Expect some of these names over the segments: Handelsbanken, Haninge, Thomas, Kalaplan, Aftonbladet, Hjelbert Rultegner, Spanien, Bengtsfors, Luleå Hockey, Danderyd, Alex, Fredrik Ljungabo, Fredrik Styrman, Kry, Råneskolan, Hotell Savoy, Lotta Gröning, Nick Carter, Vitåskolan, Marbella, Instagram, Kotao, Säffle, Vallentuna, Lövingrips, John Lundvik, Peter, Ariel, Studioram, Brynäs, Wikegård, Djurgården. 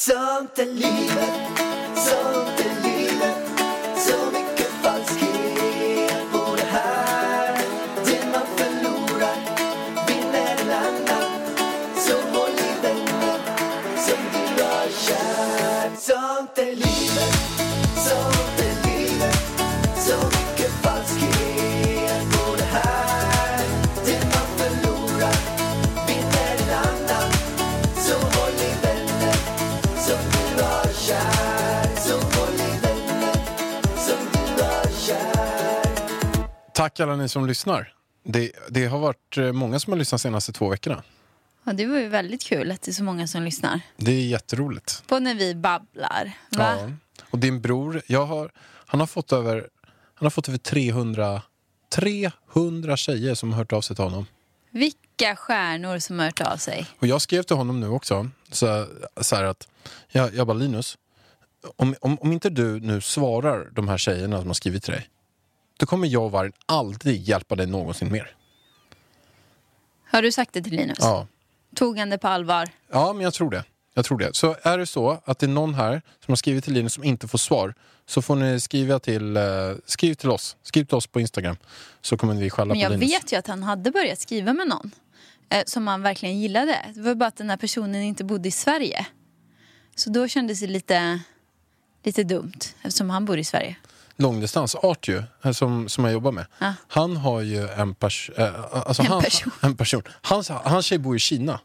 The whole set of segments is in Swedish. Sånt är livet, sånt är livet. Så mycket falskhet på det här. Det man förlorar vinner en annan. Så håll i denna som du har kär. Sånt är livet, sånt är livet. Så mycket falskhet på det här. Det man förlorar vinner en annan. Så håll i denna som du har kär. Så håll i denna som du har kär. Tack alla ni som lyssnar. Det har varit många som har lyssnat de senaste 2 veckorna. Ja, det var ju väldigt kul att det är så många som lyssnar. Det är jätteroligt. På när vi babblar, va? Ja. Och din bror, han har fått över 300 tjejer som har hört av sig till honom. Vilka stjärnor som har hört av sig. Och jag skrev till honom nu också så här att jag bara, Linus, om inte du nu svarar de här tjejerna som har skrivit till dig, då kommer jag och Vargen aldrig hjälpa dig någonsin mer. Har du sagt det till Linus? Ja. Tog han det på allvar? Ja, men jag tror det. Så är det så att det är någon här som har skrivit till Linus som inte får svar, så får ni skriva till skriv till oss på Instagram, så kommer vi skälla på Linus. Men jag vet ju att han hade börjat skriva med någon som han verkligen gillade. Det var bara att den här personen inte bodde i Sverige. Så då kändes det lite dumt eftersom han bor i Sverige. Långdistans Art ju som jag jobbar med. Ja. Han har ju en person. Hans tjej bor i Kina.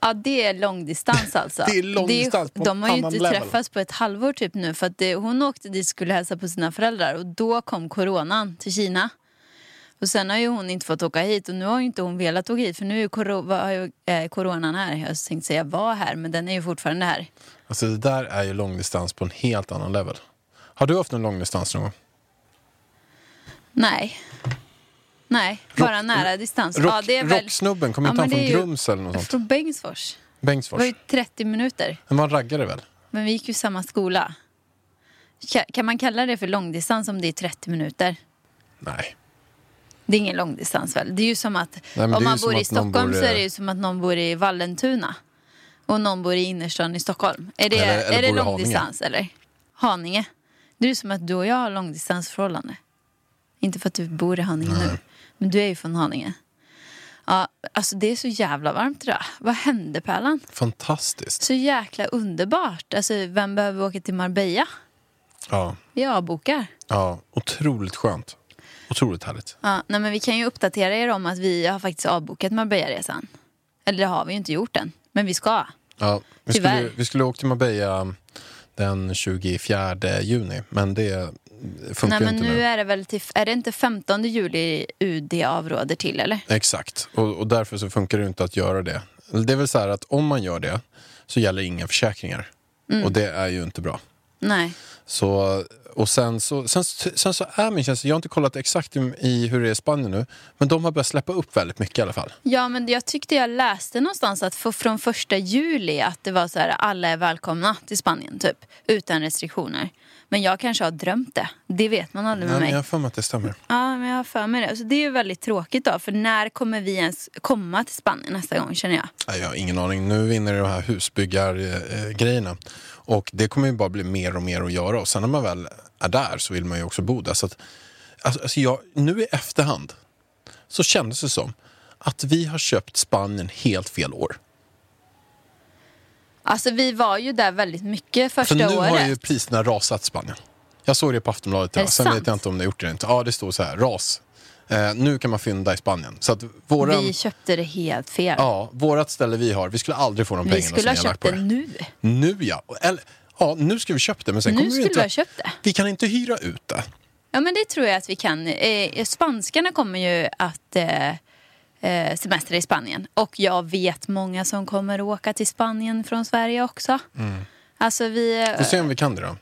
Ja, det är långdistans alltså. Det är långdistans. De har ju inte träffats på ett halvår typ nu, för att hon åkte dit och skulle hälsa på sina föräldrar, och då kom coronan till Kina. Och sen har ju hon inte fått åka hit, och nu har ju inte hon velat åka hit, för nu är coronan här. Jag tänkte säga var här, men den är ju fortfarande här. Alltså det där är ju långdistans på en helt annan level. Har du haft en långdistans någon gång? Nej, bara nära distans. Ja, det är väl rocksnubben kommer inte från Grums eller något sånt. Från Bengtsfors. Det var ju 30 minuter. Men man raggade väl? Men vi gick ju samma skola. Kan man kalla det för långdistans om det är 30 minuter? Nej. Det är ingen långdistans väl? Det är ju som att om man bor i Stockholm så är det ju som att någon bor i Vallentuna och någon bor i Innerstaden i Stockholm. Är det långdistans eller? Haninge. Det är ju som att du och jag har långdistansförhållande. Inte för att du bor i Haninge nu. Men du är ju från Haninge. Ja, alltså det är så jävla varmt idag. Vad hände, Pärlan? Fantastiskt. Så jäkla underbart. Alltså vem behöver åka till Marbella? Ja. Vi avbokar. Ja, otroligt skönt. Otroligt härligt. Ja, nej men vi kan ju uppdatera er om att vi har faktiskt avbokat Marbella-resan. Eller det har vi ju inte gjort än. Men vi ska. Ja, vi skulle åka till Marbella den 24 juni. Men det funkar inte nu. Är det inte 15 juli UD avråder till, eller? Exakt. Och därför så funkar det inte att göra det. Det är väl så här att om man gör det så gäller inga försäkringar. Mm. Och det är ju inte bra. Nej. Så, och sen så är min känsla, jag har inte kollat exakt i hur det är i Spanien nu, men de har börjat släppa upp väldigt mycket i alla fall. Ja, men jag tyckte jag läste någonstans att från 1 juli att det var så här, alla är välkomna till Spanien typ, utan restriktioner. Men jag kanske har drömt det. Det vet man aldrig med mig. Jag har för mig att det stämmer. Ja, men jag har för mig det. Alltså, det är ju väldigt tråkigt då. För när kommer vi ens komma till Spanien nästa gång, känner jag? Nej, jag har ingen aning. Nu vinner de här husbyggargrejerna. Och det kommer ju bara bli mer och mer att göra. Och sen när man väl är där så vill man ju också bo där. Så att, alltså jag, nu i efterhand så kändes det som att vi har köpt Spanien helt fel år. Alltså vi var ju där väldigt mycket första året. För nu har ju priserna rasat Spanien. Jag såg det på Aftonbladet. Sen sant? Vet jag inte om det gjort det inte. Ja, det står så här, ras. Nu kan man fynda i Spanien. Så att vi köpte det helt fel. Ja, vårat ställe vi skulle aldrig få de pengarna som vi har lagt på det. Vi skulle ha köpt det nu. Nu ja. Eller, ja, nu skulle vi köpt det. Men sen nu kommer vi inte. Vi kan inte hyra ut det. Ja, men det tror jag att vi kan. Spanskarna kommer ju att... semester i Spanien. Och jag vet många som kommer åka till Spanien från Sverige också. Mm. Alltså vi... Får se om vi kan det då.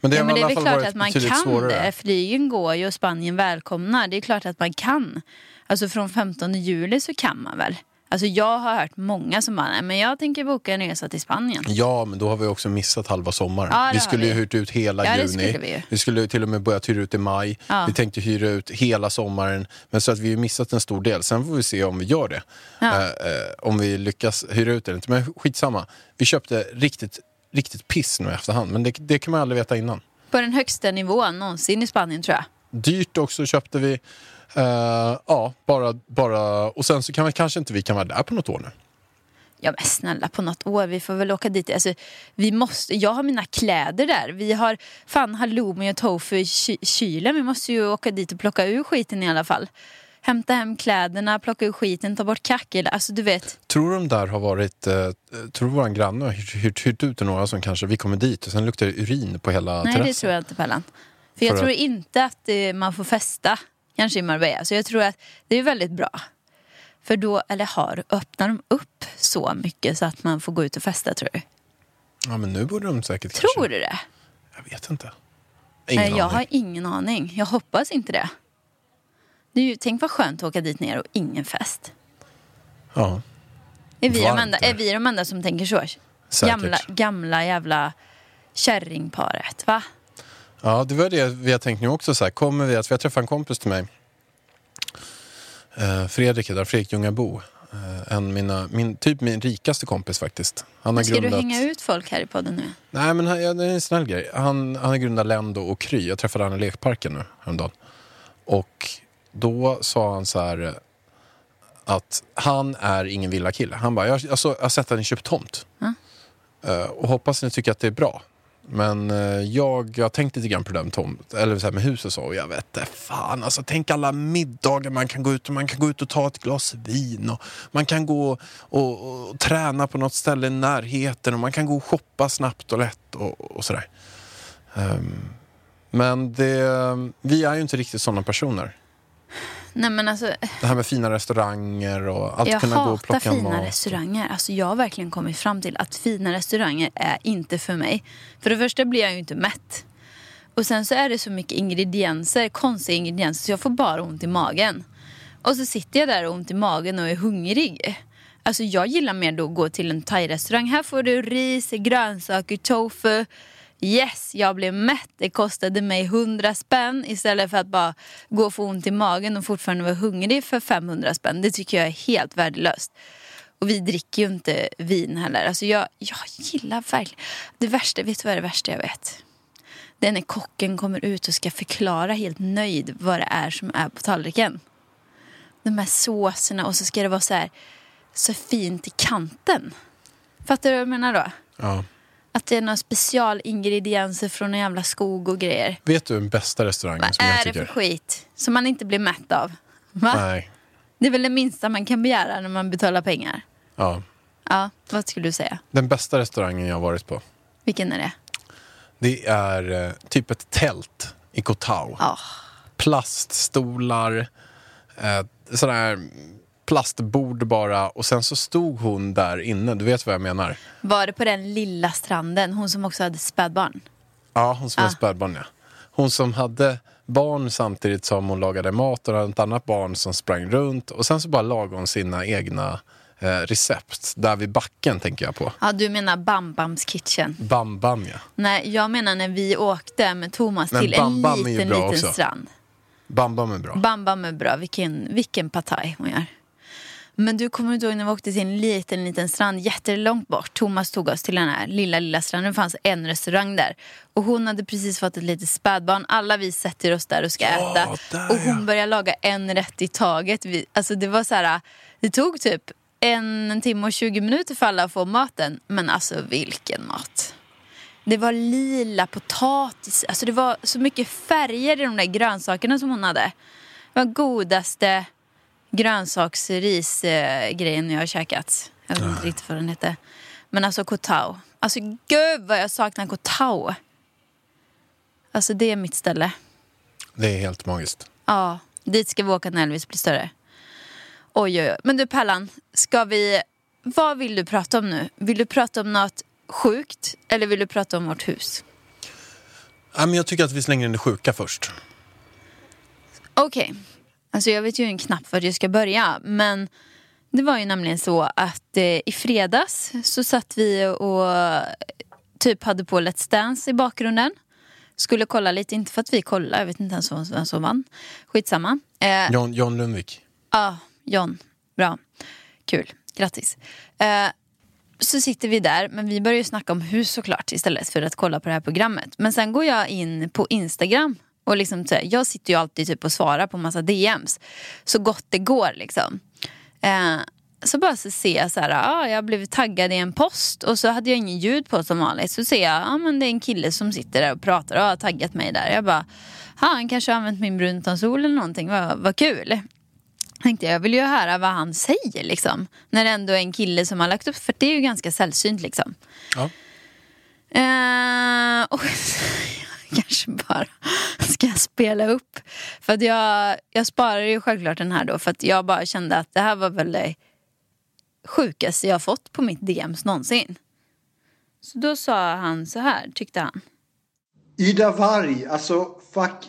Men det, ja, men det är väl klart att man kan svårare. Det. Flygen går ju och Spanien välkomnar. Det är klart att man kan. Alltså från 15 juli så kan man väl. Alltså jag har hört många som bara, men jag tänker boka en resa till Spanien. Ja, men då har vi också missat halva sommaren. Ja, vi skulle ju hyrt ut hela juni. Skulle vi skulle till och med börja hyra ut i maj. Ja. Vi tänkte hyra ut hela sommaren. Men så att vi har missat en stor del. Sen får vi se om vi gör det. Ja. Om vi lyckas hyra ut det. Men skitsamma. Vi köpte riktigt riktigt piss nu i efterhand. Men det kan man aldrig veta innan. På den högsta nivån någonsin i Spanien, tror jag. Dyrt också köpte vi. Ja, bara. Och sen så kan vi kanske inte vara där på något år nu. Ja, men snälla, på något år. Vi får väl åka dit. Alltså, vi måste, jag har mina kläder där. Vi har fan halloumi och tofu i kylen. Vi måste ju åka dit och plocka ur skiten i alla fall. Hämta hem kläderna, plocka ur skiten, ta bort kackel. Alltså, du vet. Tror de där har varit... tror du våran granne har hyrt ut några som kanske... Vi kommer dit och sen luktar det urin på hela terrassen. Nej, det tror jag inte, Pellan. För jag tror inte att man får festa. Kanske i Marbella. Så jag tror att det är väldigt bra. För då, eller öppnar de upp så mycket så att man får gå ut och festa, tror du? Ja, men nu borde de säkert... Tror du det? Jag vet inte. Jag har ingen aning. Jag hoppas inte det. Du, tänk vad skönt att åka dit ner och ingen fest. Ja. Är vi de enda som tänker så? Säkert. Gamla jävla kärringparet, va? Ja, det var det vi har tänkt nu också. Så här, kommer vi att... För jag träffade en kompis till mig. Fredrik Ljungabo. Min rikaste kompis faktiskt. Ska du hänga ut folk här i podden nu? Nej, men det är en snäll grej. Han har grundat Lindo och Kry. Jag träffade han i lekparken nu häromdagen. Och då sa han så här att han är ingen villakille. Han bara, jag har sett att ni köpt tomt. Mm. Och hoppas ni tycker att det är bra. Men jag tänkte lite grann på den tomt, eller så här med hus och så, och jag vet inte, fan alltså, tänk alla middagar man kan gå ut och ta ett glas vin, och man kan gå och träna på något ställe i närheten, och man kan gå och shoppa snabbt och lätt och sådär. Men vi är ju inte riktigt sådana personer. Nej, men alltså, det här med fina restauranger och allt, kunna gå och plocka mat. Jag hatar fina restauranger. Alltså, jag har verkligen kommit fram till att fina restauranger är inte för mig. För det första blir jag ju inte mätt. Och sen så är det så mycket ingredienser, konstiga ingredienser, så jag får bara ont i magen. Och så sitter jag där och ont i magen och är hungrig. Alltså, jag gillar mer då att gå till en thai-restaurang. Här får du ris, grönsaker, tofu. Yes, jag blev mätt. Det kostade mig 100 spänn istället för att bara gå och få ont i magen och fortfarande vara hungrig för 500 spänn. Det tycker jag är helt värdelöst. Och vi dricker ju inte vin heller. Alltså jag gillar verkligen... Det värsta, vet du vad är det värsta jag vet? Det är när kocken kommer ut och ska förklara helt nöjd vad det är som är på tallriken. De här såserna, och så ska det vara så här så fint i kanten. Fattar du vad jag menar då? Ja. Att det är några specialingredienser från en jävla skog och grejer. Vet du den bästa restaurangen som jag tycker? Vad är det för skit som man inte blir mätt av? Va? Nej. Det är väl det minsta man kan begära när man betalar pengar. Ja. Ja, vad skulle du säga? Den bästa restaurangen jag har varit på. Vilken är det? Det är typ ett tält i Kotao. Ja. Plaststolar, sådana här... plastbord bara, och sen så stod hon där inne, du vet vad jag menar. Var det på den lilla stranden, hon som också hade spädbarn? Ja, hon som hade spädbarn, ja. Hon som hade barn samtidigt som hon lagade mat, och hade ett annat barn som sprang runt, och sen så bara lagade hon sina egna recept, där vid backen tänker jag på. Ja, du menar Bambams kitchen. Bambam, ja. Nej, jag menar när vi åkte med Thomas till en liten strand. Bambam är bra. Bambam är bra, vilken partaj hon gör. Men du kommer inte ihåg när vi åkte till en liten strand jättelångt bort. Thomas tog oss till den här lilla stranden. Det fanns en restaurang där. Och hon hade precis fått ett litet spädbarn. Alla vi sätter oss där och ska äta. Och hon började laga en rätt i taget. Alltså det var så här, det tog typ 1 timme och 20 minuter för alla att få maten. Men alltså vilken mat. Det var lila potatis. Alltså det var så mycket färger i de där grönsakerna som hon hade. Det var godaste... grönsaksrisgrejen jag har käkat. Jag vet inte riktigt vad den heter. Men alltså Kotao. Alltså gud vad jag saknar Kotao. Alltså det är mitt ställe. Det är helt magiskt. Ja, dit ska vi åka när Elvis blir större. Oj. Men du Pallan, vad vill du prata om nu? Vill du prata om något sjukt? Eller vill du prata om vårt hus? Ja, men jag tycker att vi slänger in det sjuka först. Okej. Alltså jag vet ju en knappt var jag ska börja, men det var ju nämligen så att i fredags så satt vi och typ hade på Let's Dance i bakgrunden. Skulle kolla lite, inte för att vi kollade, jag vet inte ens vem som vann. Skitsamma. John Lundvik. Ja, John. Bra. Kul. Grattis. så sitter vi där, men vi börjar ju snacka om hus såklart istället för att kolla på det här programmet. Men sen går jag in på Instagram och liksom, jag sitter ju alltid typ och svarar på massa DMs så gott det går liksom. Så bara så ser jag såhär, jag blev taggad i en post och så hade jag ingen ljud på som vanligt. Så ser jag, men det är en kille som sitter där och pratar och har taggat mig där. Jag bara, han kanske har använt min bruntonsol eller någonting, vad kul. Tänkte jag vill ju höra vad han säger liksom. När det ändå är en kille som har lagt upp, för det är ju ganska sällsynt liksom. Ja. Och kanske bara ska jag spela upp. För att jag sparade ju självklart den här då. För att jag bara kände att det här var väl det sjukaste jag fått på mitt DMs någonsin. Så då sa han så här, tyckte han. Ida Varg, alltså fuck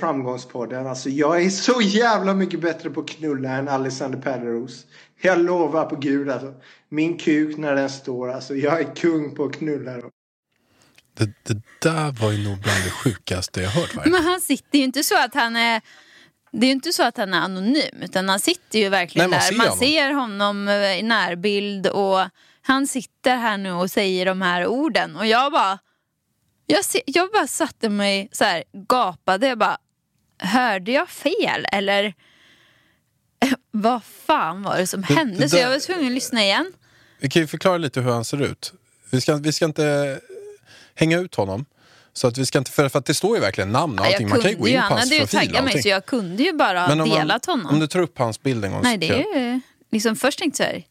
Framgångspodden. Alltså jag är så jävla mycket bättre på knulla än Alessandro Pederos. Jag lovar på gud alltså. Min kuk när den står, alltså jag är kung på att knulla. Det där var ju nog bland det sjukaste jag hört. Men han sitter ju inte så att han är... Det är ju inte så att han är anonym, utan han sitter ju verkligen där. Man ser honom i närbild och han sitter här nu och säger de här orden. Och jag bara satte mig så här, gapade. Jag bara, hörde jag fel? Eller vad fan var det som hände? Så jag var tvungen att lyssna igen. Vi kan ju förklara lite hur han ser ut. Vi ska inte hänga ut honom. Så att vi ska inte, för att det står ju verkligen namn och allting. Man kan ju gå in på hans profil. Jag hade ju taggat mig så jag kunde ju bara ha delat honom. Om du tar upp hans bild en gång. Nej, det är ju liksom först tänkte jag.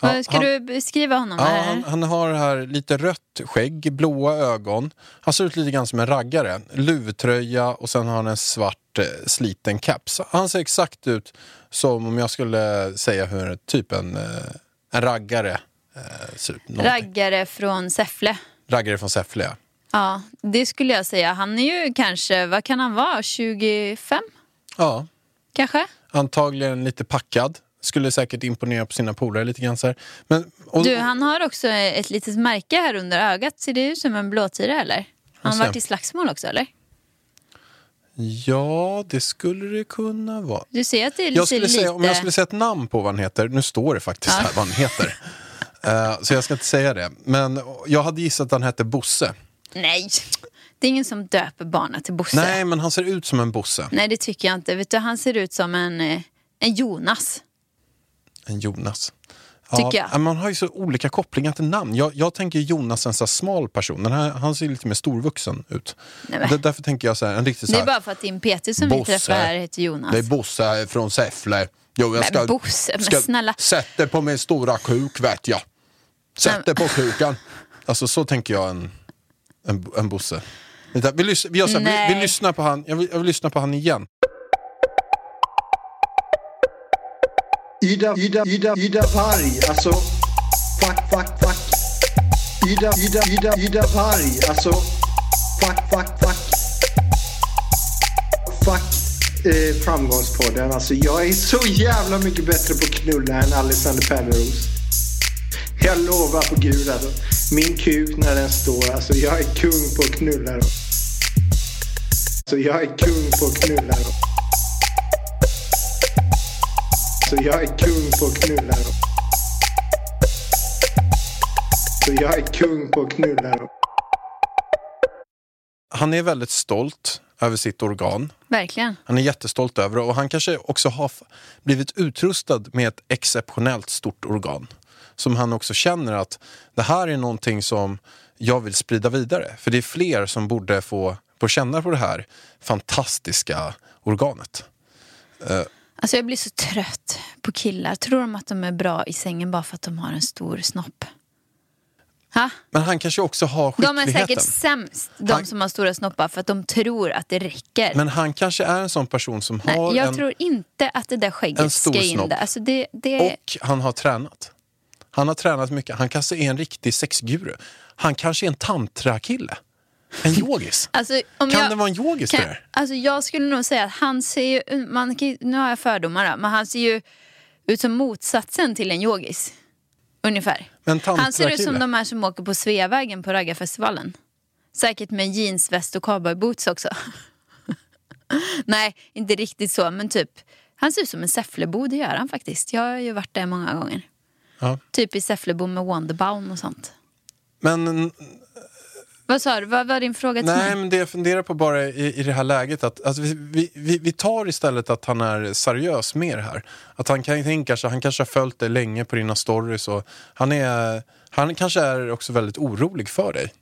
Ja, ska du beskriva honom här? Han har här lite rött skägg, blåa ögon. Han ser ut lite grann som en raggare. Luvtröja och sen har han en svart sliten caps. Han ser exakt ut som om jag skulle säga hur typ en raggare ser ut. Raggare från Säffle, ja. Ja, det skulle jag säga. Han är ju kanske, vad kan han vara? 25? Ja. Kanske? Antagligen lite packad. Skulle säkert imponera på sina polare lite grann så här. Men, han har också ett litet märke här under ögat. Ser det ut som en blåtira eller? Han har varit i slagsmål också eller? Ja, det skulle det kunna vara. Du ser att det är lite... Om jag skulle säga ett namn på vad han heter. Nu står det faktiskt här vad han heter. Så jag ska inte säga det. Men jag hade gissat att han hette Bosse. Nej, det är ingen som döper barnet till Bosse. Nej, men han ser ut som en Bosse. Nej, det tycker jag inte. Vet du, han ser ut som en Jonas. En Jonas. Ja, tycker jag. Man har ju så olika kopplingar till namn. Jag tänker Jonas en så smal person. Den här, han ser lite mer storvuxen ut. Nej, därför tänker jag så här, en riktigt så här. Det är bara för att din Peter som Bosse, vi träffar här heter Jonas. Det är Bosse från Säffle. Bosse, snälla. Sätter på min stora kuk, vet jag. Sätter på kukan. Alltså så tänker jag en Bosse. Vi lyssnar på han. Jag vill lyssna på han igen. Ida Varg, alltså fuck. Ida Varg, alltså fuck. Fuck Framgångspodden, alltså jag är så jävla mycket bättre på knulla än Alessandro Pederos. Jag lovar på gud alltså. Min kuk när den står, alltså jag är kung på att knulla då. Så jag är kung på att knulla då. Så jag är kung på att knulla då. Så jag är kung på att knulla då. Han är väldigt stolt över sitt organ. Verkligen. Han är jättestolt över det och han kanske också har blivit utrustad med ett exceptionellt stort organ. Som han också känner att det här är någonting som jag vill sprida vidare. För det är fler som borde få känna på det här fantastiska organet. Alltså jag blir så trött på killar. Tror de att de är bra i sängen bara för att de har en stor snopp? Ha? Men han kanske också har skickligheten. De är säkert sämst, som har stora snoppar, för att de tror att det räcker. Men han kanske är en sån person som har... Jag tror inte att det där skägget ska in där. Alltså det... Och han har tränat. Han har tränat mycket. Han kanske är en riktig sexguru. Han kanske är en tantrakille. En yogis. Alltså, det vara en yogis där? Alltså jag skulle nog säga att han ser ju... nu har jag fördomar då, men han ser ju ut som motsatsen till en yogis. Ungefär. Men han ser ut som de här som åker på Sveavägen på Raggarfestivalen. Säkert med jeansväst och cowboyboots också. Nej, inte riktigt så, men typ... Han ser ut som en Säfflebo, det gör han faktiskt. Jag har ju varit där många gånger. Ja. Typ i Säfflebo med Wonderbaum och sånt. Men... Vad sa du? Vad var din fråga till mig? Nej, men det jag funderar på bara i det här läget att alltså, vi tar istället att han är seriös mer här. Att han kan tänka sig, han kanske har följt dig länge på dina stories och han kanske är också väldigt orolig för dig.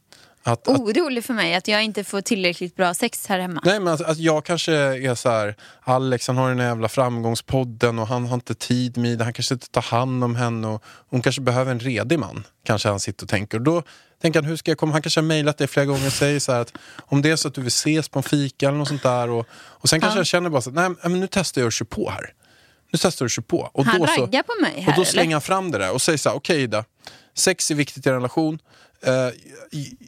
Orolig för mig? Att jag inte får tillräckligt bra sex här hemma? Nej, men att jag kanske är så här, Alex han har den jävla framgångspodden och han har inte tid med det. Han kanske inte tar hand om henne och hon kanske behöver en redig man. Kanske han sitter och tänker. Och då tänker han, hur ska jag komma? Han kanske har mejlat dig flera gånger och säger så här att om det är så att du vill ses på en fika eller något sånt där. Och sen kanske jag känner bara så att nej, men nu testar jag att köra på här. Nu testar jag att köra på. Och han då raggar på mig här. Och då slänger han fram det där och säger så här, okej Ida, sex är viktigt i en relation.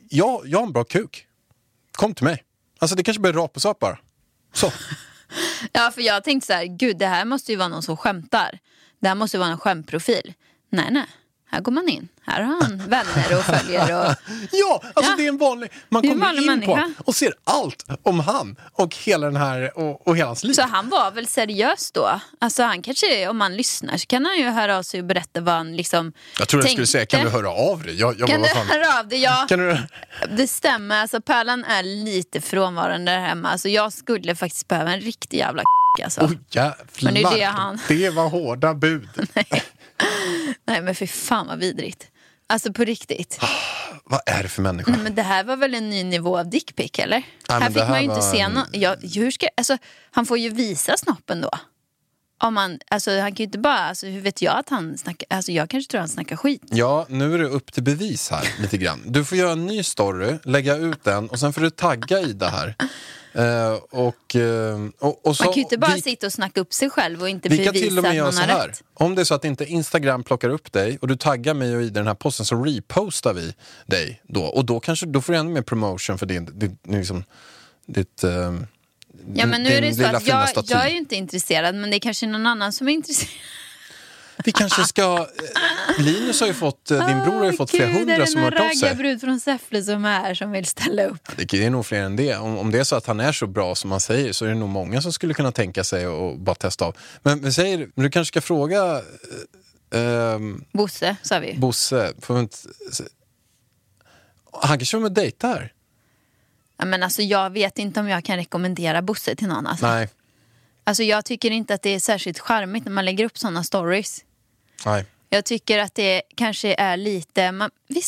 Jag har en bra kuk. Kom till mig. Alltså det kanske börjar rapa så bara. Så. Ja, för jag tänkte så här, gud det här måste ju vara någon som skämtar. Det här måste ju vara en skämtprofil. Nej. Här går man in. Här har han vänner och följer och... Ja, alltså ja. Det är en vanlig... Man kommer in människa. På och ser allt om han och hela den här och hela hans liv. Så han var väl seriös då? Alltså han kanske, om man lyssnar så kan han ju höra av sig och berätta vad han liksom... Jag tror jag skulle säga, kan du höra av dig? Det stämmer, alltså Pärlan är lite frånvarande där hemma. Alltså jag skulle faktiskt behöva en riktig jävla k*** alltså. Åh jävlar, men det var hårda bud. Nej men för fan vad vidrigt. Alltså på riktigt. Vad är det för människor? Nej, men det här var väl en ny nivå av dickpick eller? Nej, här fick man ju inte se någon han får ju visa snoppen då. Om man, alltså han kan ju inte bara hur vet jag att han snackar, alltså jag kanske tror han snackar skit. Ja, nu är det upp till bevis här lite grann. Du får göra en ny story, lägga ut den och sen får du tagga Ida här. Och så, man kan ju inte bara sitta och snacka upp sig själv och inte bevisa till och med att man har rätt. Om det är så att inte Instagram plockar upp dig och du taggar mig och i den här posten så repostar vi dig då. Och då kanske då får du ännu mer promotion för jag är ju inte intresserad, men det är kanske någon annan som är intresserad. Vi kanske ska... Linus har ju fått... Din bror har ju fått flera hundra som har hört av sig. Gud, det är en raggarbrud från Säffle som är här som vill ställa upp. Ja, det är nog fler än det. Om det är så att han är så bra som man säger så är det nog många som skulle kunna tänka sig och bara testa av. Men vi säger... Du kanske ska fråga... Bosse, sa vi. Bosse. Han kanske var med dejt här. Ja, men alltså jag vet inte om jag kan rekommendera Bosse till någon. Alltså. Nej. Alltså jag tycker inte att det är särskilt charmigt när man lägger upp sådana stories. Nej. Jag tycker att det kanske är lite...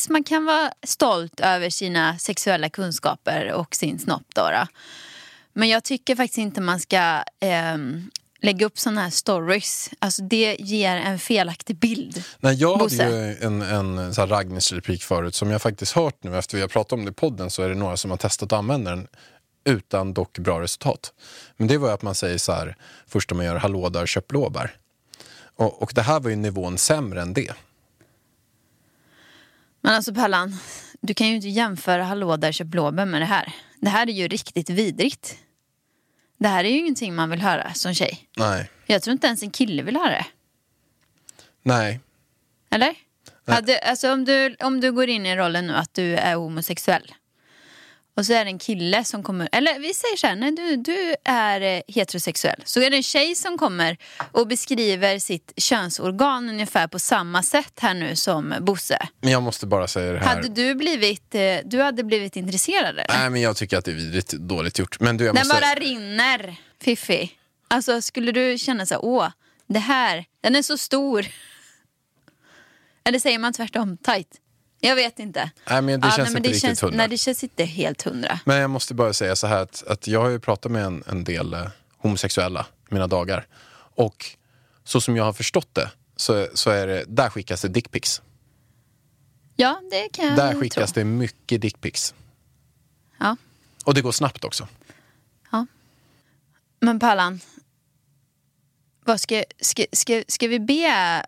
Man kan vara stolt över sina sexuella kunskaper och sin snopp då. Men jag tycker faktiskt inte man ska lägga upp sådana här stories. Alltså det ger en felaktig bild. Nej, jag hade ju en sån här Ragnars-replik förut som jag faktiskt hört nu. Efter vi har pratat om det i podden så är det några som har testat att använda den. Utan dock bra resultat. Men det var ju att man säger så här. Först om man gör hallå där, köp blåbär. Och det här var ju nivån sämre än det. Men alltså Pallan. Du kan ju inte jämföra hallå där, köp blåbär med det här. Det här är ju riktigt vidrigt. Det här är ju ingenting man vill höra som tjej. Nej. Jag tror inte ens en kille vill höra det. Nej. Eller? Nej. Alltså om du går in i rollen nu att du är homosexuell. Och så är det en kille som kommer... Eller vi säger så här, nej du är heterosexuell. Så är det en tjej som kommer och beskriver sitt könsorgan ungefär på samma sätt här nu som Bosse. Men jag måste bara säga det här. Hade du hade blivit intresserad? Eller? Nej, men jag tycker att det är vidrigt dåligt gjort. Men den bara rinner, Fiffi. Alltså skulle du känna så här, det här, den är så stor. Eller säger man tvärtom, tajt? Jag vet inte. Nej, men det känns inte riktigt hundra. Nej, det känns inte helt hundra. Men jag måste bara säga så här att jag har ju pratat med en del homosexuella mina dagar. Och så som jag har förstått det så är det, där skickas det dickpics. Ja, det kan jag tro. Där skickas det mycket dickpics. Ja. Och det går snabbt också. Ja. Men Pallan, vad ska vi be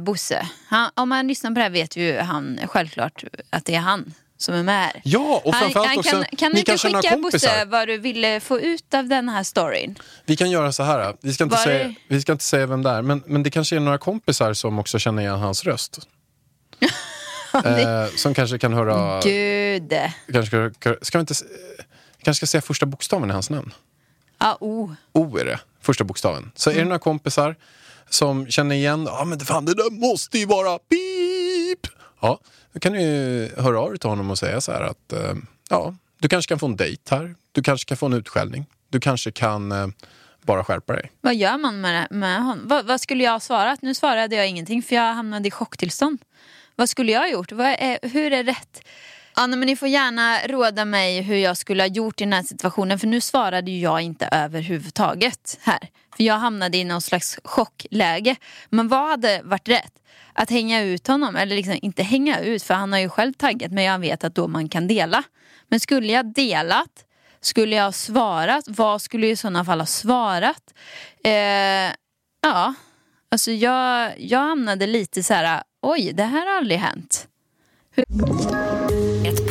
Bosse? Han, om man lyssnar på det här vet ju han självklart att det är han som är med här. Ja, och framförallt han också... Kan du inte skicka Bosse vad du ville få ut av den här storyn? Vi kan göra så här. Vi ska inte säga vem det är. Men det kanske är några kompisar som också känner igen hans röst. Som kanske kan höra... Gud! Kanske ska säga första bokstaven i hans namn. O är det. Första bokstaven. Så är det några kompisar som känner igen, ja men fan det där måste ju vara pip. Ja, då kan du ju höra av dig till honom och säga så här att ja, du kanske kan få en dejt här. Du kanske kan få en utskällning. Du kanske kan bara skärpa dig. Vad gör man med honom? Vad skulle jag ha svarat? Nu svarade jag ingenting för jag hamnade i chocktillstånd. Vad skulle jag ha gjort? Hur är rätt? Ja, men ni får gärna råda mig hur jag skulle ha gjort i den här situationen. För nu svarade ju jag inte överhuvudtaget här. För jag hamnade i någon slags chockläge. Men vad hade varit rätt? Att hänga ut honom? Eller liksom inte hänga ut, för han har ju själv taggat. Men jag vet att då man kan dela. Men skulle jag delat? Skulle jag ha svarat? Vad skulle jag i sådana fall ha svarat? Ja, alltså jag hamnade lite så här. Oj, det här har aldrig hänt. Ett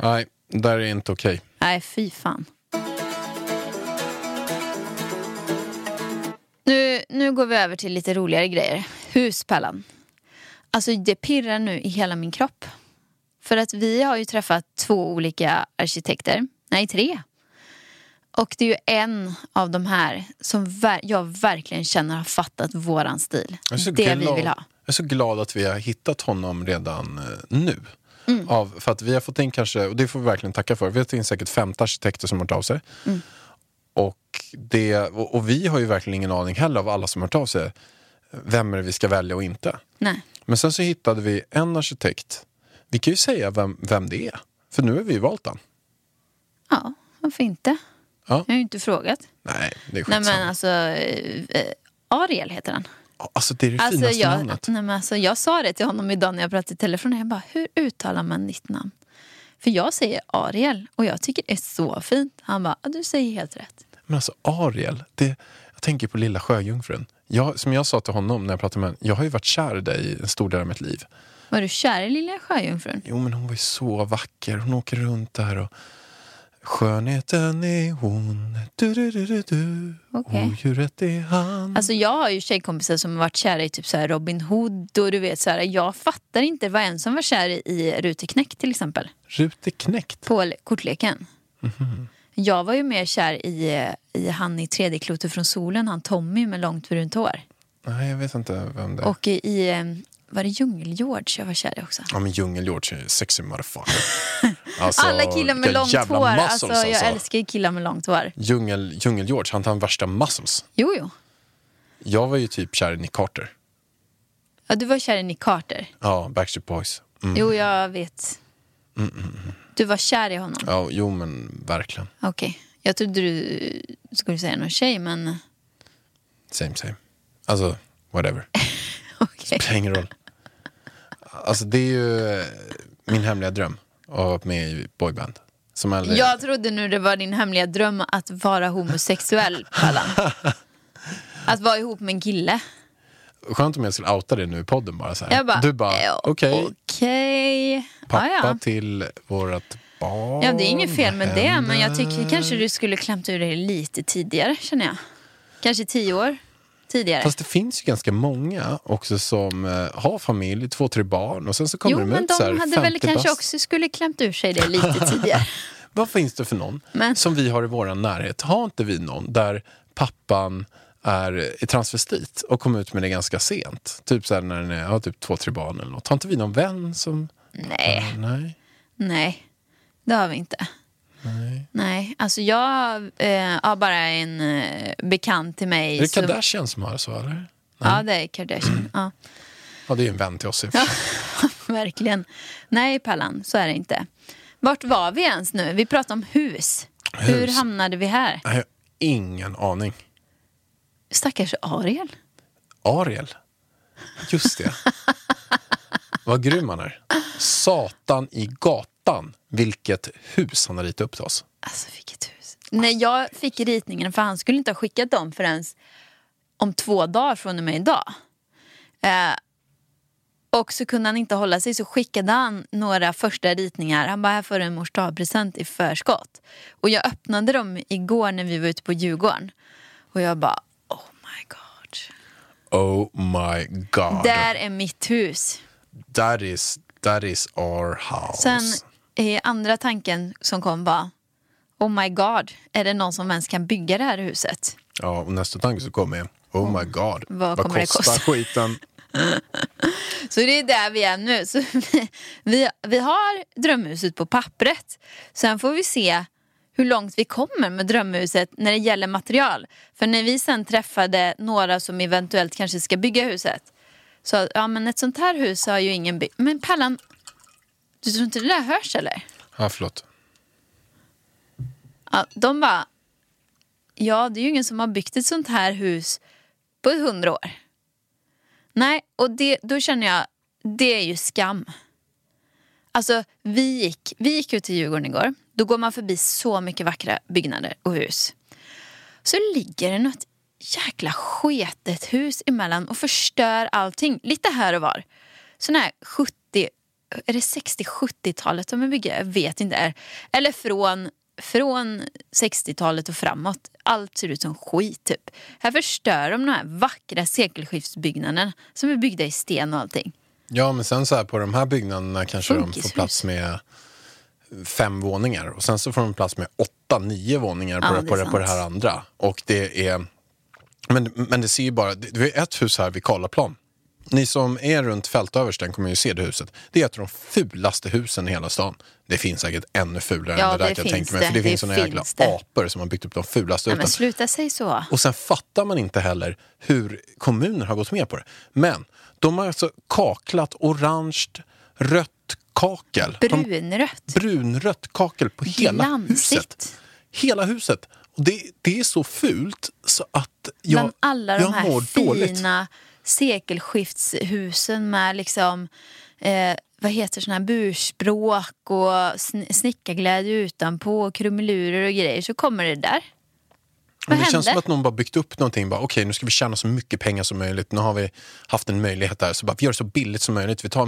Nej, där är inte okej. Nej, fy fan. Nu går vi över till lite roligare grejer. Huspallan. Alltså det pirrar nu i hela min kropp. För att vi har ju träffat 2 olika arkitekter. Nej, 3. Och det är ju en av de här som jag verkligen känner har fattat våran stil. Vi vill ha. Jag är så glad att vi har hittat honom redan nu. Mm. För att vi har fått in kanske, och det får vi verkligen tacka för, vi har fått in säkert 50 arkitekter som har hört av sig. Mm. Och vi har ju verkligen ingen aning heller av alla som har hört av sig. Vem är det vi ska välja och inte? Nej. Men sen så hittade vi en arkitekt. Vi kan ju säga vem det är. För nu har vi valt den. Ja, varför inte? Ja. Jag har ju inte frågat. Nej, det är skitsamma. Nej men alltså, Ariel heter han. Alltså det är det finaste namnet. Nej men alltså, jag sa det till honom idag när jag pratade i telefon. Jag bara, hur uttalar man ditt namn? För jag säger Ariel och jag tycker det är så fint. Han bara, du säger helt rätt. Men alltså Ariel, jag tänker på lilla sjöjungfrun. Som jag sa till honom när jag pratade med honom. Jag har ju varit kär i dig en stor del av mitt liv. Var du kär i lilla sjöjungfrun? Jo, men hon var ju så vacker. Hon åker runt där och... Skönheten är hon. Du. Okay. Odjuret är han. Alltså jag har ju tjejkompisar som har varit kära i typ så här Robin Hood. Och du vet så här, jag fattar inte vad en som var kär i Ruteknäckt till exempel. Ruteknäckt? På kortleken. Mm-hmm. Jag var ju mer kär i han i 3D-klotet från solen. Han Tommy med långt brunt hår. Nej, jag vet inte vem det är. Och var det Djungelgeorge jag var kär i också? Ja, men Djungelgeorge är ju sexy motherfucker. Alltså, alla killar med långt hår. Alltså, jag älskar killar med långt hår. Djungelgeorge, han tar värsta muscles. Jo. Jag var ju typ kär i Nick Carter. Ja, du var kär i Nick Carter. Ja, Backstreet Boys. Mm. Jo, jag vet. Du var kär i honom. Ja, jo, men verkligen. Okej, jag trodde du skulle säga någon tjej, men... Same. Alltså, whatever. Okej. Spelar ingen roll. Alltså det är ju min hemliga dröm att vara med i boyband. Som aldrig... Jag trodde nu det var din hemliga dröm att vara homosexuell. Att vara ihop med en kille. Skönt om jag skulle outa det nu i podden bara så här. Du bara okej. Pappa till vårat barn. Ja, det är inget fel med det. Men jag tycker kanske du skulle klämta ur det lite tidigare, känner jag. Kanske 10 år tidigare. Fast det finns ju ganska många också som har familj, 2-3 barn och sen så kommer de ut så här. Jo, men de hade väl kanske också skulle klämt ur sig det lite tidigare. Vad finns det för någon som vi har i vår närhet? Har inte vi någon där pappan är transvestit och kommer ut med det ganska sent? Typ så här när den har typ 2-3 barn eller något. Har inte vi någon vän som... Nej, det har vi inte. Nej, alltså jag har bara en bekant till mig. Är det Kardashian som har så, eller? Nej. Ja, det är Kardashian. Ja, det är ju en vän till oss. Ja, verkligen. Nej, Pallan, så är det inte. Vart var vi ens nu? Vi pratade om hus. Hur hamnade vi här? Jag har ingen aning. Stackars Ariel? Just det. Vad grym han är. Satan i gatan. Vilket hus han har ritat upp till oss. Alltså vilket hus. Nej, jag fick ritningen för han skulle inte ha skickat dem förrän om 2 dagar från och med idag. Och så kunde han inte hålla sig, så skickade han några första ritningar. Han bara, här får du en morsdagspresent i förskott. Och jag öppnade dem igår när vi var ute på Djurgården. Och jag bara, oh my god. Oh my god. Där är mitt hus. That is our house. Sen andra tanken som kom var, oh my god, är det någon som ens kan bygga det här huset? Ja, och nästa tanke så kommer, oh my god, vad kostar skiten? Så det är där vi är nu. Så vi har drömhuset på pappret. Sen får vi se hur långt vi kommer med drömhuset när det gäller material. För när vi sen träffade några som eventuellt kanske ska bygga huset, så ja, men ett sånt här hus har ju ingen Men Pallan, du tror inte det där hörs eller? Ja, förlåt. Ja, de bara, ja, det är ju ingen som har byggt ett sånt här hus på 100 år. Nej, och då känner jag, det är ju skam. Alltså, vi gick ut till Djurgården igår. Då går man förbi så mycket vackra byggnader och hus. Så ligger det något jäkla sketet hus emellan och förstör allting. Lite här och var. Sån här 70, är det 60-70-talet de bygger? Jag vet inte. Eller från 60-talet och framåt. Allt ser ut som skit typ. Här förstör de här vackra sekelskiftsbyggnaderna som är byggda i sten och allting. Ja, men sen så här på de här byggnaderna kanske de får plats med 5 våningar. Och sen så får de plats med 8-9 våningar på det här andra. Och det är... Men det ser ju bara... Det är ett hus här vid Kalaplan. Ni som är runt Fältöversten kommer ju se det huset. Det är ett av de fulaste husen i hela stan. Det finns säkert ännu fulare än det där jag tänker mig. För det finns såna jäkla apor som har byggt upp de fulaste husen. Men sluta sig så. Och sen fattar man inte heller hur kommuner har gått med på det. Men de har alltså kaklat orange, rött kakel. Brunrött kakel på hela huset. Hela huset. Och det är så fult så att jag mår dåligt. Men alla de här fina... sekelskiftshusen med liksom vad heter såna här burspråk och snickarglädje utanpå och krumelurer och grejer, så kommer det där. Men det känns som att någon bara byggt upp någonting, bara okej, nu ska vi tjäna så mycket pengar som möjligt. Nu har vi haft en möjlighet där, så bara vi gör det så billigt som möjligt. Vi tar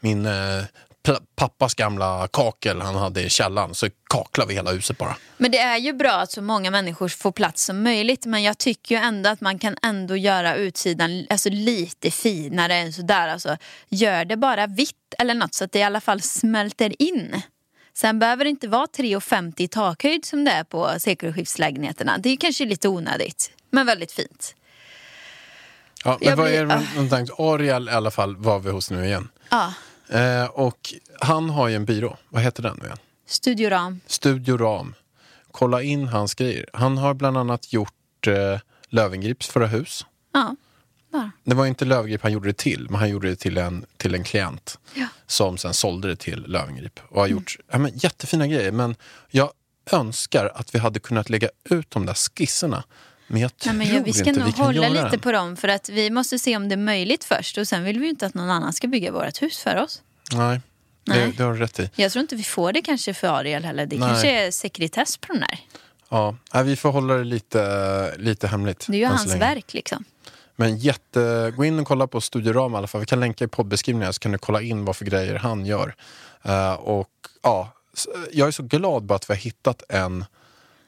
min pappas gamla kakel han hade i källaren, så kaklar vi hela huset bara. Men det är ju bra att så många människor får plats som möjligt, men jag tycker ju ändå att man kan ändå göra utsidan alltså lite finare än sådär. Alltså, gör det bara vitt eller något så att det i alla fall smälter in. Sen behöver det inte vara 3,50 i takhöjd som det är på sekelskiftslägenheterna. Det är kanske lite onödigt, men väldigt fint. Ja, men vad är det man tänkt? Ariel i alla fall var vi hos nu igen. Ja. Och han har ju en byrå. Vad heter den nu igen? Studioram. Kolla in hans grejer. Han har bland annat gjort Lövingrips förra hus. Ja. Bara. Det var inte Lövengrip han gjorde det till, men han gjorde det till en klient som sen sålde det till Lövengrip. Och har gjort jättefina grejer, men jag önskar att vi hade kunnat lägga ut de där skisserna. Men jag tror inte vi ska nog hålla lite på dem, för att vi måste se om det är möjligt först, och sen vill vi ju inte att någon annan ska bygga vårt hus för oss. Nej. Det har du rätt i. Jag tror inte vi får det kanske för Ariel heller. Det kanske är sekretess på den där. Ja, vi får hålla det lite hemligt. Det är ju hans verk liksom. Men gå in och kolla på Studioram i alla fall. Vi kan länka i poddbeskrivningen, så kan du kolla in vad för grejer han gör. Jag är så glad bara att vi har hittat en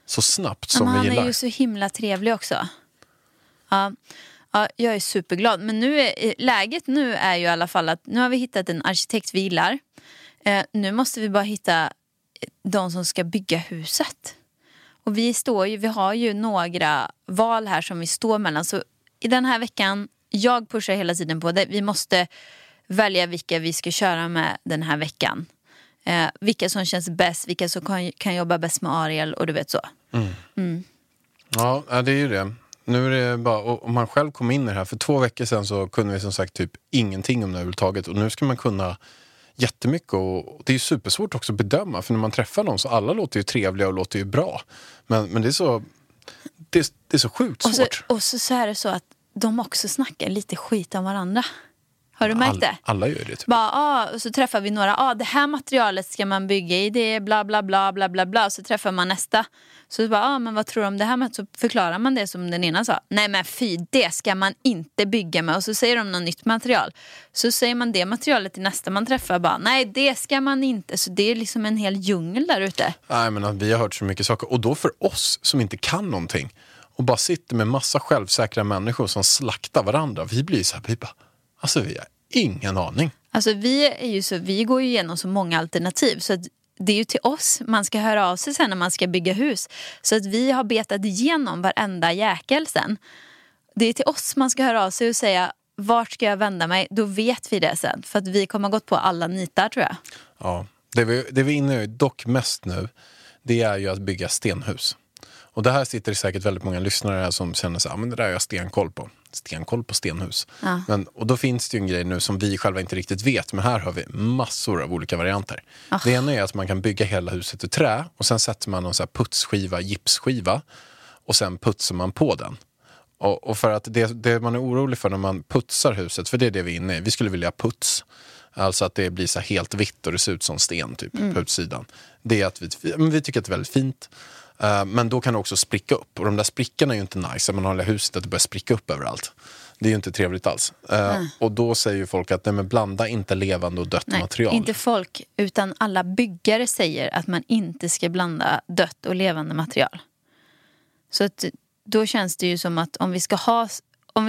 så snabbt som vi gillar. Han är ju så himla trevlig också. Ja, jag är superglad. Men nu läget är ju i alla fall att nu har vi hittat en arkitekt vi gillar. Nu måste vi bara hitta de som ska bygga huset. Och vi har ju några val här som vi står mellan, så i den här veckan, jag pushar hela tiden på det. Vi måste välja vilka vi ska köra med den här veckan. Vilka som känns bäst, vilka som kan jobba bäst med Ariel och du vet så. Mm. Ja, det är ju det. Nu är det bara, och man själv kom in i det här. För 2 veckor sedan så kunde vi som sagt typ ingenting om det överhuvudtaget. Och nu ska man kunna jättemycket, och det är ju supersvårt också att bedöma. För när man träffar någon så alla låter ju trevliga och låter ju bra. Men det är så... Det är så sjukt svårt. Och så är det så att de också snackar lite skit om varandra. Har du märkt det? Alla gör det typ. Och så träffar vi några, det här materialet ska man bygga i, det är bla bla bla bla bla bla, och så träffar man nästa. Så men vad tror du om det här? Så förklarar man det som den ena sa. Nej men fy, det ska man inte bygga med. Och så säger de något nytt material. Så säger man det materialet till nästa man träffar. Nej, det ska man inte. Så det är liksom en hel djungel där ute. Nej men vi har hört så mycket saker. Och då för oss som inte kan någonting och bara sitter med massa självsäkra människor som slaktar varandra. Vi blir så här pipa. Alltså vi har ingen aning. Alltså vi går ju igenom så många alternativ så att det är ju till oss man ska höra av sig sen när man ska bygga hus. Så att vi har betat igenom varenda jäkel sen. Det är till oss man ska höra av sig och säga, vart ska jag vända mig? Då vet vi det sen. För att vi kommer gått på alla nitar tror jag. Ja, det vi är inne i dock mest nu, det är ju att bygga stenhus. Och det här sitter säkert väldigt många lyssnare som känner sig, men det där har jag stenkoll på. Stenkoll på stenhus. Ja. Och då finns det ju en grej nu som vi själva inte riktigt vet, men här har vi massor av olika varianter. Det ena är att man kan bygga hela huset i trä och sen sätter man någon så här putsskiva, gipsskiva och sen putsar man på den. Och för att det man är orolig för när man putsar huset, för det är det vi är inne i, vi skulle vilja puts. Alltså att det blir så helt vitt och det ser ut som sten typ på utsidan. Det är att vi tycker att det är väldigt fint. Men då kan det också spricka upp. Och de där sprickorna är ju inte nice. Man har hela huset att det börjar spricka upp överallt. Det är ju inte trevligt alls. Och då säger ju folk att nej, men blanda inte levande och dött material. Inte folk, utan alla byggare säger att man inte ska blanda dött och levande material. Så att, då känns det ju som att om vi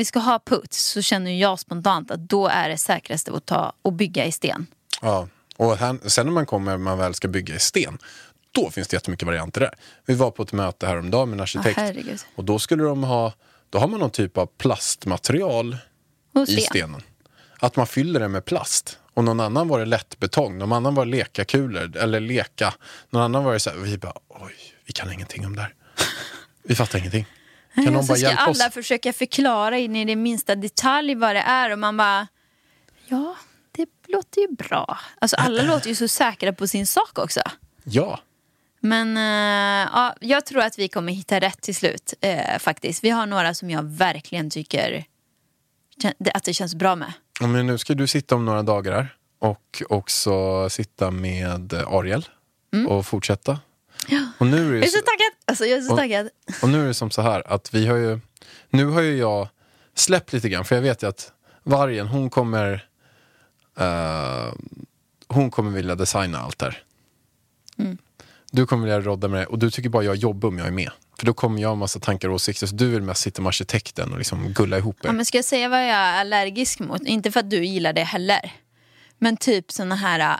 ska ha puts så känner jag spontant att då är det säkraste att ta och bygga i sten. Ja, och sen när man väl ska bygga i sten, då finns det jättemycket varianter där. Vi var på ett möte häromdagen med en arkitekt. Och då skulle de då har man någon typ av plastmaterial i stenen. Att man fyller det med plast. Och någon annan var det lättbetong. Någon annan var lekakulor. Eller leka. Någon annan var det så här. Vi bara, oj, vi kan ingenting om det här. Vi fattar ingenting. Kan någon bara hjälpa oss? Alla försöka förklara in i det minsta detalj vad det är. Och man bara, ja, det låter ju bra. Alltså alla låter ju så säkra på sin sak också. Ja. Men jag tror att vi kommer hitta rätt till slut faktiskt. Vi har några som jag verkligen tycker att det känns bra med. Men nu ska du sitta om några dagar här och också sitta med Ariel och fortsätta. Ja. Och nu är jag så taggad. Alltså, jag är så taggad. Och nu är det som så här att nu har jag släppt lite grann. För jag vet ju att vargen, hon kommer vilja designa allt där. Mm. Du kommer vilja rodda med det. Och du tycker bara jag jobbar om jag är med. För då kommer jag ha massa tankar och åsikter. Så du vill mest sitta med arkitekten och liksom gulla ihop er. Ja, men ska jag säga vad jag är allergisk mot? Inte för att du gillar det heller. Men typ såna här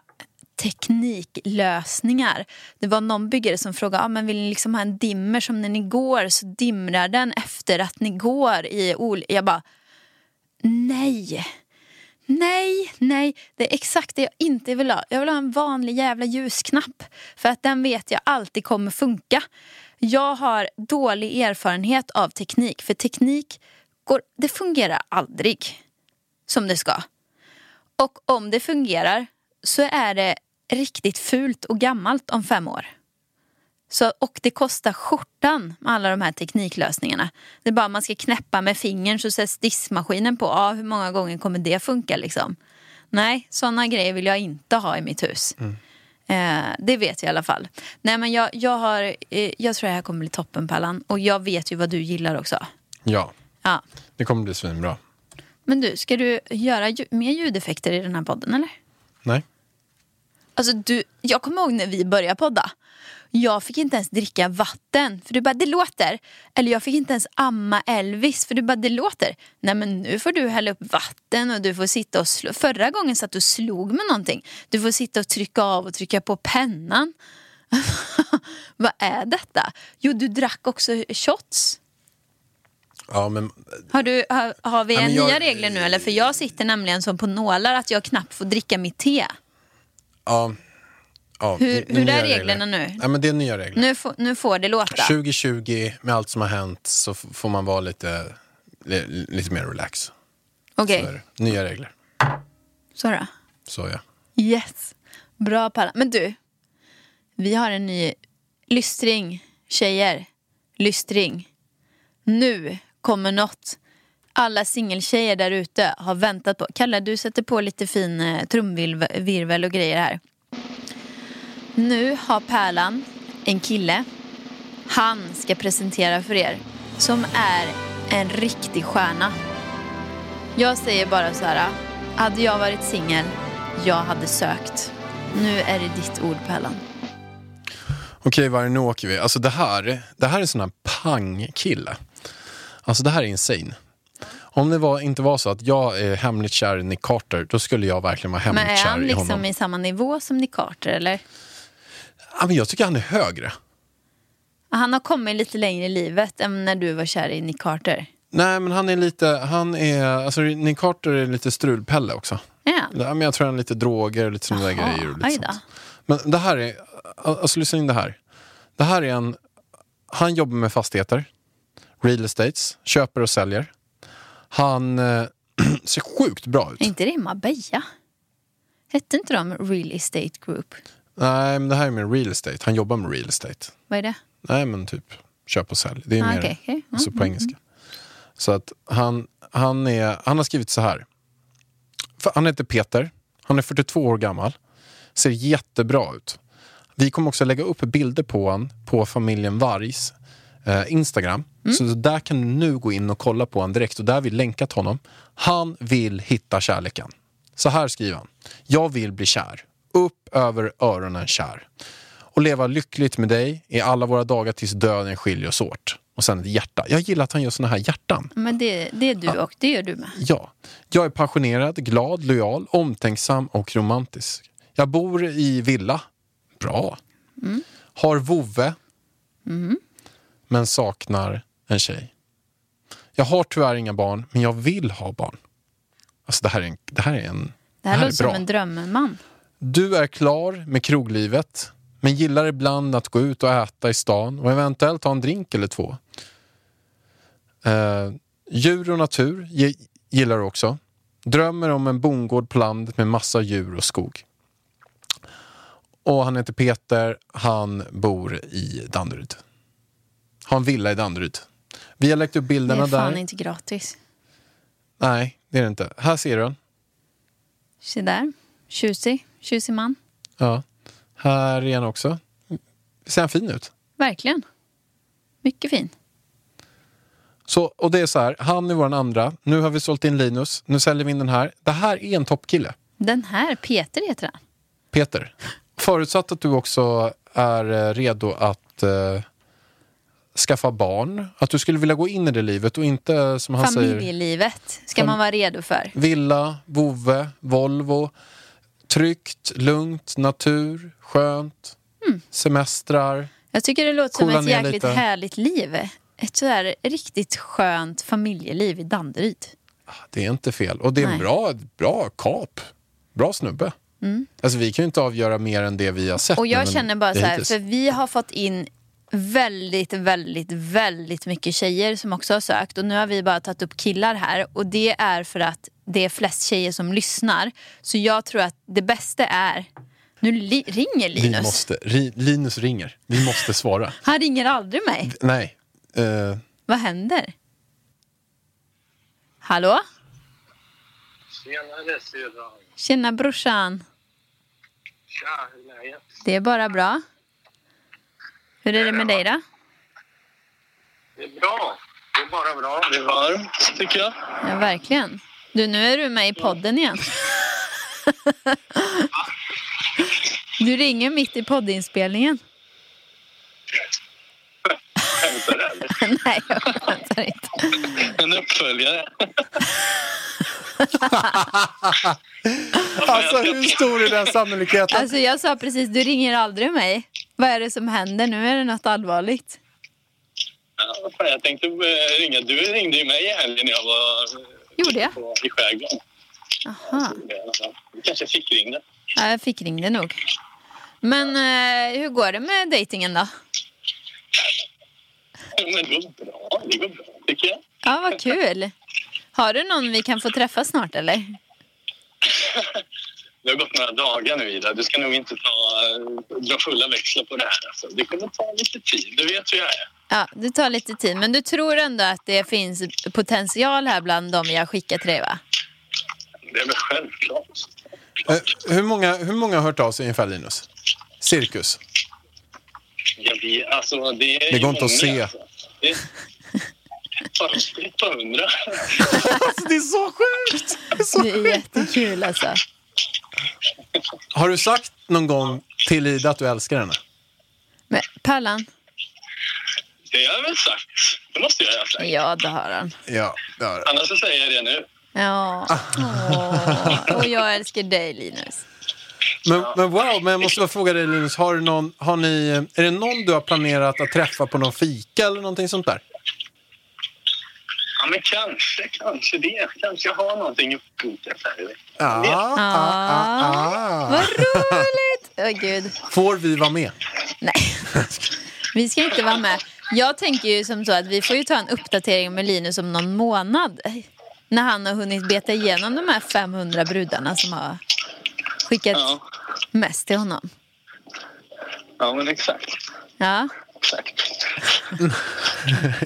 tekniklösningar. Det var någon byggare som frågade, men vill ni liksom ha en dimmer som när ni går så dimrar den efter att ni går i jag bara, nej. Det är exakt det jag inte vill ha. Jag vill ha en vanlig jävla ljusknapp. För att den vet jag alltid kommer funka. Jag har dålig erfarenhet av teknik. För teknik det fungerar aldrig som det ska. Och om det fungerar så är det riktigt fult och gammalt om 5 år. Och det kostar skjortan med alla de här tekniklösningarna. Det är bara man ska knäppa med fingern så sätts diskmaskinen på. Hur många gånger kommer det funka liksom? Nej, sådana grejer vill jag inte ha i mitt hus. Det vet jag i alla fall. Nej, men jag tror att det här kommer bli toppenpallan. Och jag vet ju vad du gillar också. Ja. Det kommer bli svinbra. Men du, ska du göra mer ljudeffekter i den här podden eller? Nej. Alltså jag kommer ihåg när vi började podda. Jag fick inte ens dricka vatten. För du bara, det låter. Eller jag fick inte ens amma Elvis. För du bara, det låter. Nej, men nu får du hälla upp vatten. Och du får sitta och slå. Förra gången satt du och slog med någonting. Du får sitta och trycka av och trycka på pennan. Vad är detta? Jo, du drack också shots. Ja, men har vi nya regler nu? Eller? För jag sitter nämligen som på nålar att jag knappt får dricka mitt te. Ja, hur är reglerna nu? Ja, men det är nya regler. Nu får det låta. 2020, med allt som har hänt så får man vara lite mer relax. Okej. Nya regler. Så ja. Yes. Bra palla. Men du, vi har en ny lystring, tjejer. Nu kommer något alla singeltjejer där ute har väntat på. Kalle, du sätter på lite fin trumvirvel och grejer här. Nu har Pärlan en kille. Han ska presentera för er, som är en riktig stjärna. Jag säger bara så här: hade jag varit singel, jag hade sökt. Nu är det ditt ord, Pärlan. Okej, nu åker vi. Alltså det här är en sån här pangkille. Alltså det här är insane. Om det inte var så att jag är hemligt kär i Nick Carter, då skulle jag verkligen vara hemligt kär i honom. Men är han liksom i samma nivå som Nick Carter, eller? Ja, men jag tycker han är högre. Han har kommit lite längre i livet än när du var kär i Nick Carter. Nej, men han är Nick Carter är lite strulpelle också. Ja. Men jag tror han är lite droger, lite sådana där grejer och lite sånt. Men det här är, alltså lyssna in det här. Det här är han jobbar med fastigheter, real estates, köper och säljer. Han ser sjukt bra ut. Inte det i Marbella? Hette inte de real estate group? Nej, men det här är med real estate. Han jobbar med real estate. Vad är det? Nej, men typ köp och sälj. Det är mer alltså på engelska. Så att han har skrivit så här. Han heter Peter. Han är 42 år gammal. Ser jättebra ut. Vi kommer också lägga upp bilder på han på familjen Vargs Instagram. Mm. Så där kan du nu gå in och kolla på han direkt. Och där har vi länkat honom. Han vill hitta kärleken. Så här skriver han: jag vill bli kär. Upp över öronen kär. Och leva lyckligt med dig i alla våra dagar tills döden skiljer oss åt. Och sen ett hjärta. Jag gillar att han gör såna här hjärtan. Men det är du och det gör du med. Ja. Jag är passionerad, glad, lojal, omtänksam och romantisk. Jag bor i villa. Bra. Mm. Har vovve. Mm. Men saknar en tjej. Jag har tyvärr inga barn, men jag vill ha barn. Alltså det här är låter som en drömman. Du är klar med kroglivet, men gillar ibland att gå ut och äta i stan och eventuellt ta en drink eller två. Djur och natur gillar du också. Drömmer om en bondgård på landet med massa djur och skog. Och han heter Peter, han bor i Danderyd. Har en villa i Danderyd. Vi har lagt upp bilderna där. Det är fan där. Inte gratis. Nej, det är det inte. Här ser du den. Se där. Tjusig man. Ja. Här är han också. Ser han fin ut? Verkligen. Mycket fin. Så, och det är så här. Han är vår andra. Nu har vi sålt in Linus. Nu säljer vi in den här. Det här är en toppkille. Den här, Peter heter han. Peter. Förutsatt att du också är redo att skaffa barn. Att du skulle vilja gå in i det livet och inte som han säger. Familjelivet ska man vara redo för. Villa, vovve, Volvo. Tryggt, lugnt, natur, skönt, semestrar. Jag tycker det låter som ett jäkligt härligt liv. Ett sådär riktigt skönt familjeliv i Danderyd. Det är inte fel. Och det är en bra kap. Bra snubbe. Mm. Alltså vi kan ju inte avgöra mer än det vi har sett. Och jag känner bara så här, för vi har fått in väldigt, väldigt, väldigt mycket tjejer som också har sökt. Och nu har vi bara tagit upp killar här. Och det är för att det är flest tjejer som lyssnar. Så jag tror att det bästa är... Nu ringer Linus. Linus ringer. Vi måste svara. Han ringer aldrig mig. Nej. Vad händer? Hallå? Tjena, Lessida. Tjena, brorsan. Tja, hur är det? Det är bara bra. Hur är det med dig då? Det är bra. Det är bara bra. Det är varmt, tycker jag. Ja, verkligen. Du, nu är du med i podden igen. Du ringer mitt i poddinspelningen. Skämtar du? Nej, jag skämtar inte. En uppföljare. Alltså, hur stor är den sannolikheten? Alltså, jag sa precis, du ringer aldrig mig. Vad är det som händer nu? Är det något allvarligt? Ja, jag tänkte ringa. Du ringde ju mig i helgen när jag var... Gjorde jag? I skärgården. Aha. Kanske fickringde. Ja, jag fickringde nog. Men hur går det med dejtingen då? Men det går bra. Det går bra, tycker jag. Ja, vad kul. Har du någon vi kan få träffa snart, eller? Det har gått några dagar nu, Ida. Du ska nog inte dra fulla växlar på det här. Alltså. Det kommer ta lite tid, det vet jag. Ja, det tar lite tid. Men du tror ändå att det finns potential här bland dem jag skickat till dig, va? Det är väl självklart. Hur många har hört av sig ungefär, Linus? Cirkus? Ja, det går inte att se. Alltså. Det är ett par hundra. Alltså, det är så sjukt! Det är jättekul, alltså. Har du sagt någon gång till Ida att du älskar henne? Men, Pallan? Det har jag väl sagt. Det måste jag säga. Ja, det har han. Ja, det har han. Annars så säger jag det nu. Ja. Och jag älskar dig, Linus. Men wow, men jag måste bara fråga dig, Linus. Är det någon du har planerat att träffa på någon fika eller någonting sånt där? Ja, men kanske det. Kanske jag har någonting uppgjort här i veckan. Ja. Vad roligt! Åh, gud. Får vi vara med? Nej, vi ska inte vara med. Jag tänker ju som så att vi får ju ta en uppdatering med Linus om någon månad. När han har hunnit beta igenom de här 500 brudarna som har skickat mest till honom. Ja, men exakt. Ja. Exakt.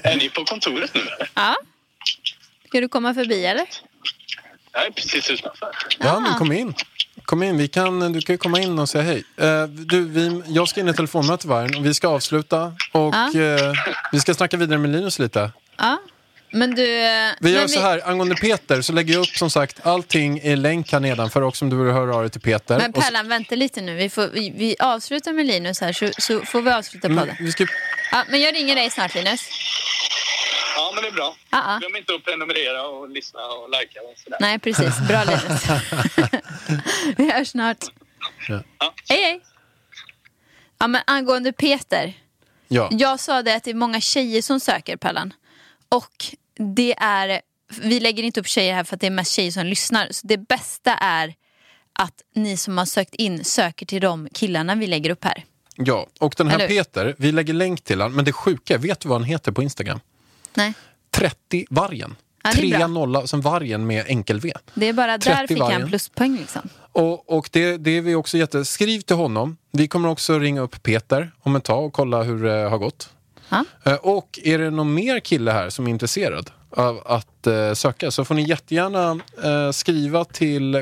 Är ni på kontoret nu? Ja. Ska du komma förbi eller? Jag är precis utanför. Ja, men kom in. Kom in, du kan ju komma in och säga hej. Jag ska in i telefonmöte varje och vi ska avsluta. Och vi ska snacka vidare med Linus lite. Ja, men du... så här, angående Peter så lägger jag upp som sagt allting i länk här nedanför också om du vill höra av dig till Peter. Men Pärlan, vänta lite nu. Vi avslutar med Linus här så får vi avsluta podden. Ja, men jag ringer dig snart, Linus. Ja, men det är bra. Glöm inte att prenumerera och lyssna och likea och sådär. Nej, precis. Bra, Linus. Vi hörs snart. Ja. Hej. Ja, men angående Peter. Ja. Jag sa det att det är många tjejer som söker, Pallan. Och det är... Vi lägger inte upp tjejer här för att det är mest tjejer som lyssnar. Så det bästa är att ni som har sökt in söker till de killarna vi lägger upp här. Ja, och den här Peter, vi lägger länk till han. Men det sjuka, vet du vad han heter på Instagram? Nej. 30 vargen. Ja, 3-0 som vargen med enkel V. Det är bara där fick vargen. Han pluspoäng liksom. Och det är vi också skriv till honom. Vi kommer också ringa upp Peter om en tag och kolla hur det har gått. Ha? Och är det någon mer kille här som är intresserad av att söka så får ni jättegärna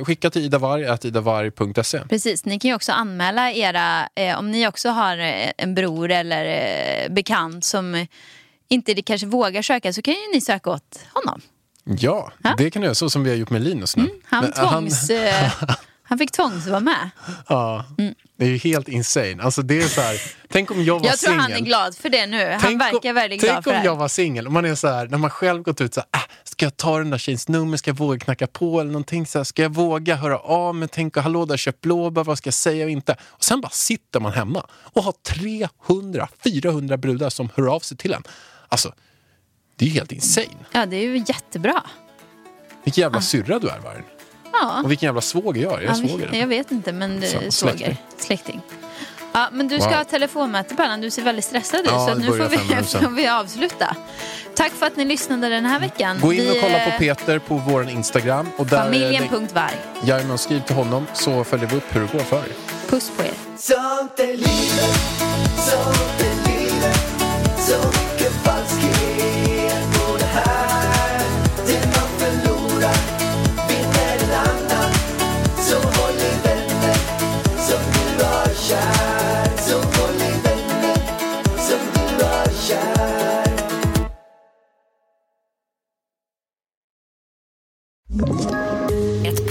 skicka till idavarg@idavarg.se. Precis, ni kan ju också anmäla era om ni också har en bror eller bekant som inte det kanske vågar söka så kan ju ni söka åt honom. Ja, det kan du göra så som vi har gjort med Linus nu. Han fick tvångs vara med. Ja, det är ju helt insane. Alltså det är så här, tänk om jag var singel. Jag tror han är glad för det nu. Han verkar väldigt glad för det. Tänk om jag var singel. Man är så här, när man själv gått ut så här, ska jag ta den där tjejens nummer? Ska jag våga knacka på eller någonting? Så här, ska jag våga höra av mig? Tänk, hallå där, köp blåbär. Vad ska jag säga och inte? Och sen bara sitter man hemma och har 300-400 brudar som hör av sig till en. Alltså, det är ju helt insane. Ja, det är ju jättebra. Vilken jävla syrra du är, Vargen. Ja. Och vilken jävla svåger jag är. Jag vet inte, men släkting. Ja, men du ska ha telefonmöte, Pallan. Du ser väldigt stressad ut. Ja, så nu får vi avsluta. Tack för att ni lyssnade den här veckan. Gå in och kolla på Peter på vår Instagram. Familjen.varg. Jajamän, skriv till honom så följer vi upp hur det går för er. Puss på er. Sånt är livet, sånt är livet. Så mycket falskhet på det här. Det man förlorar. Ett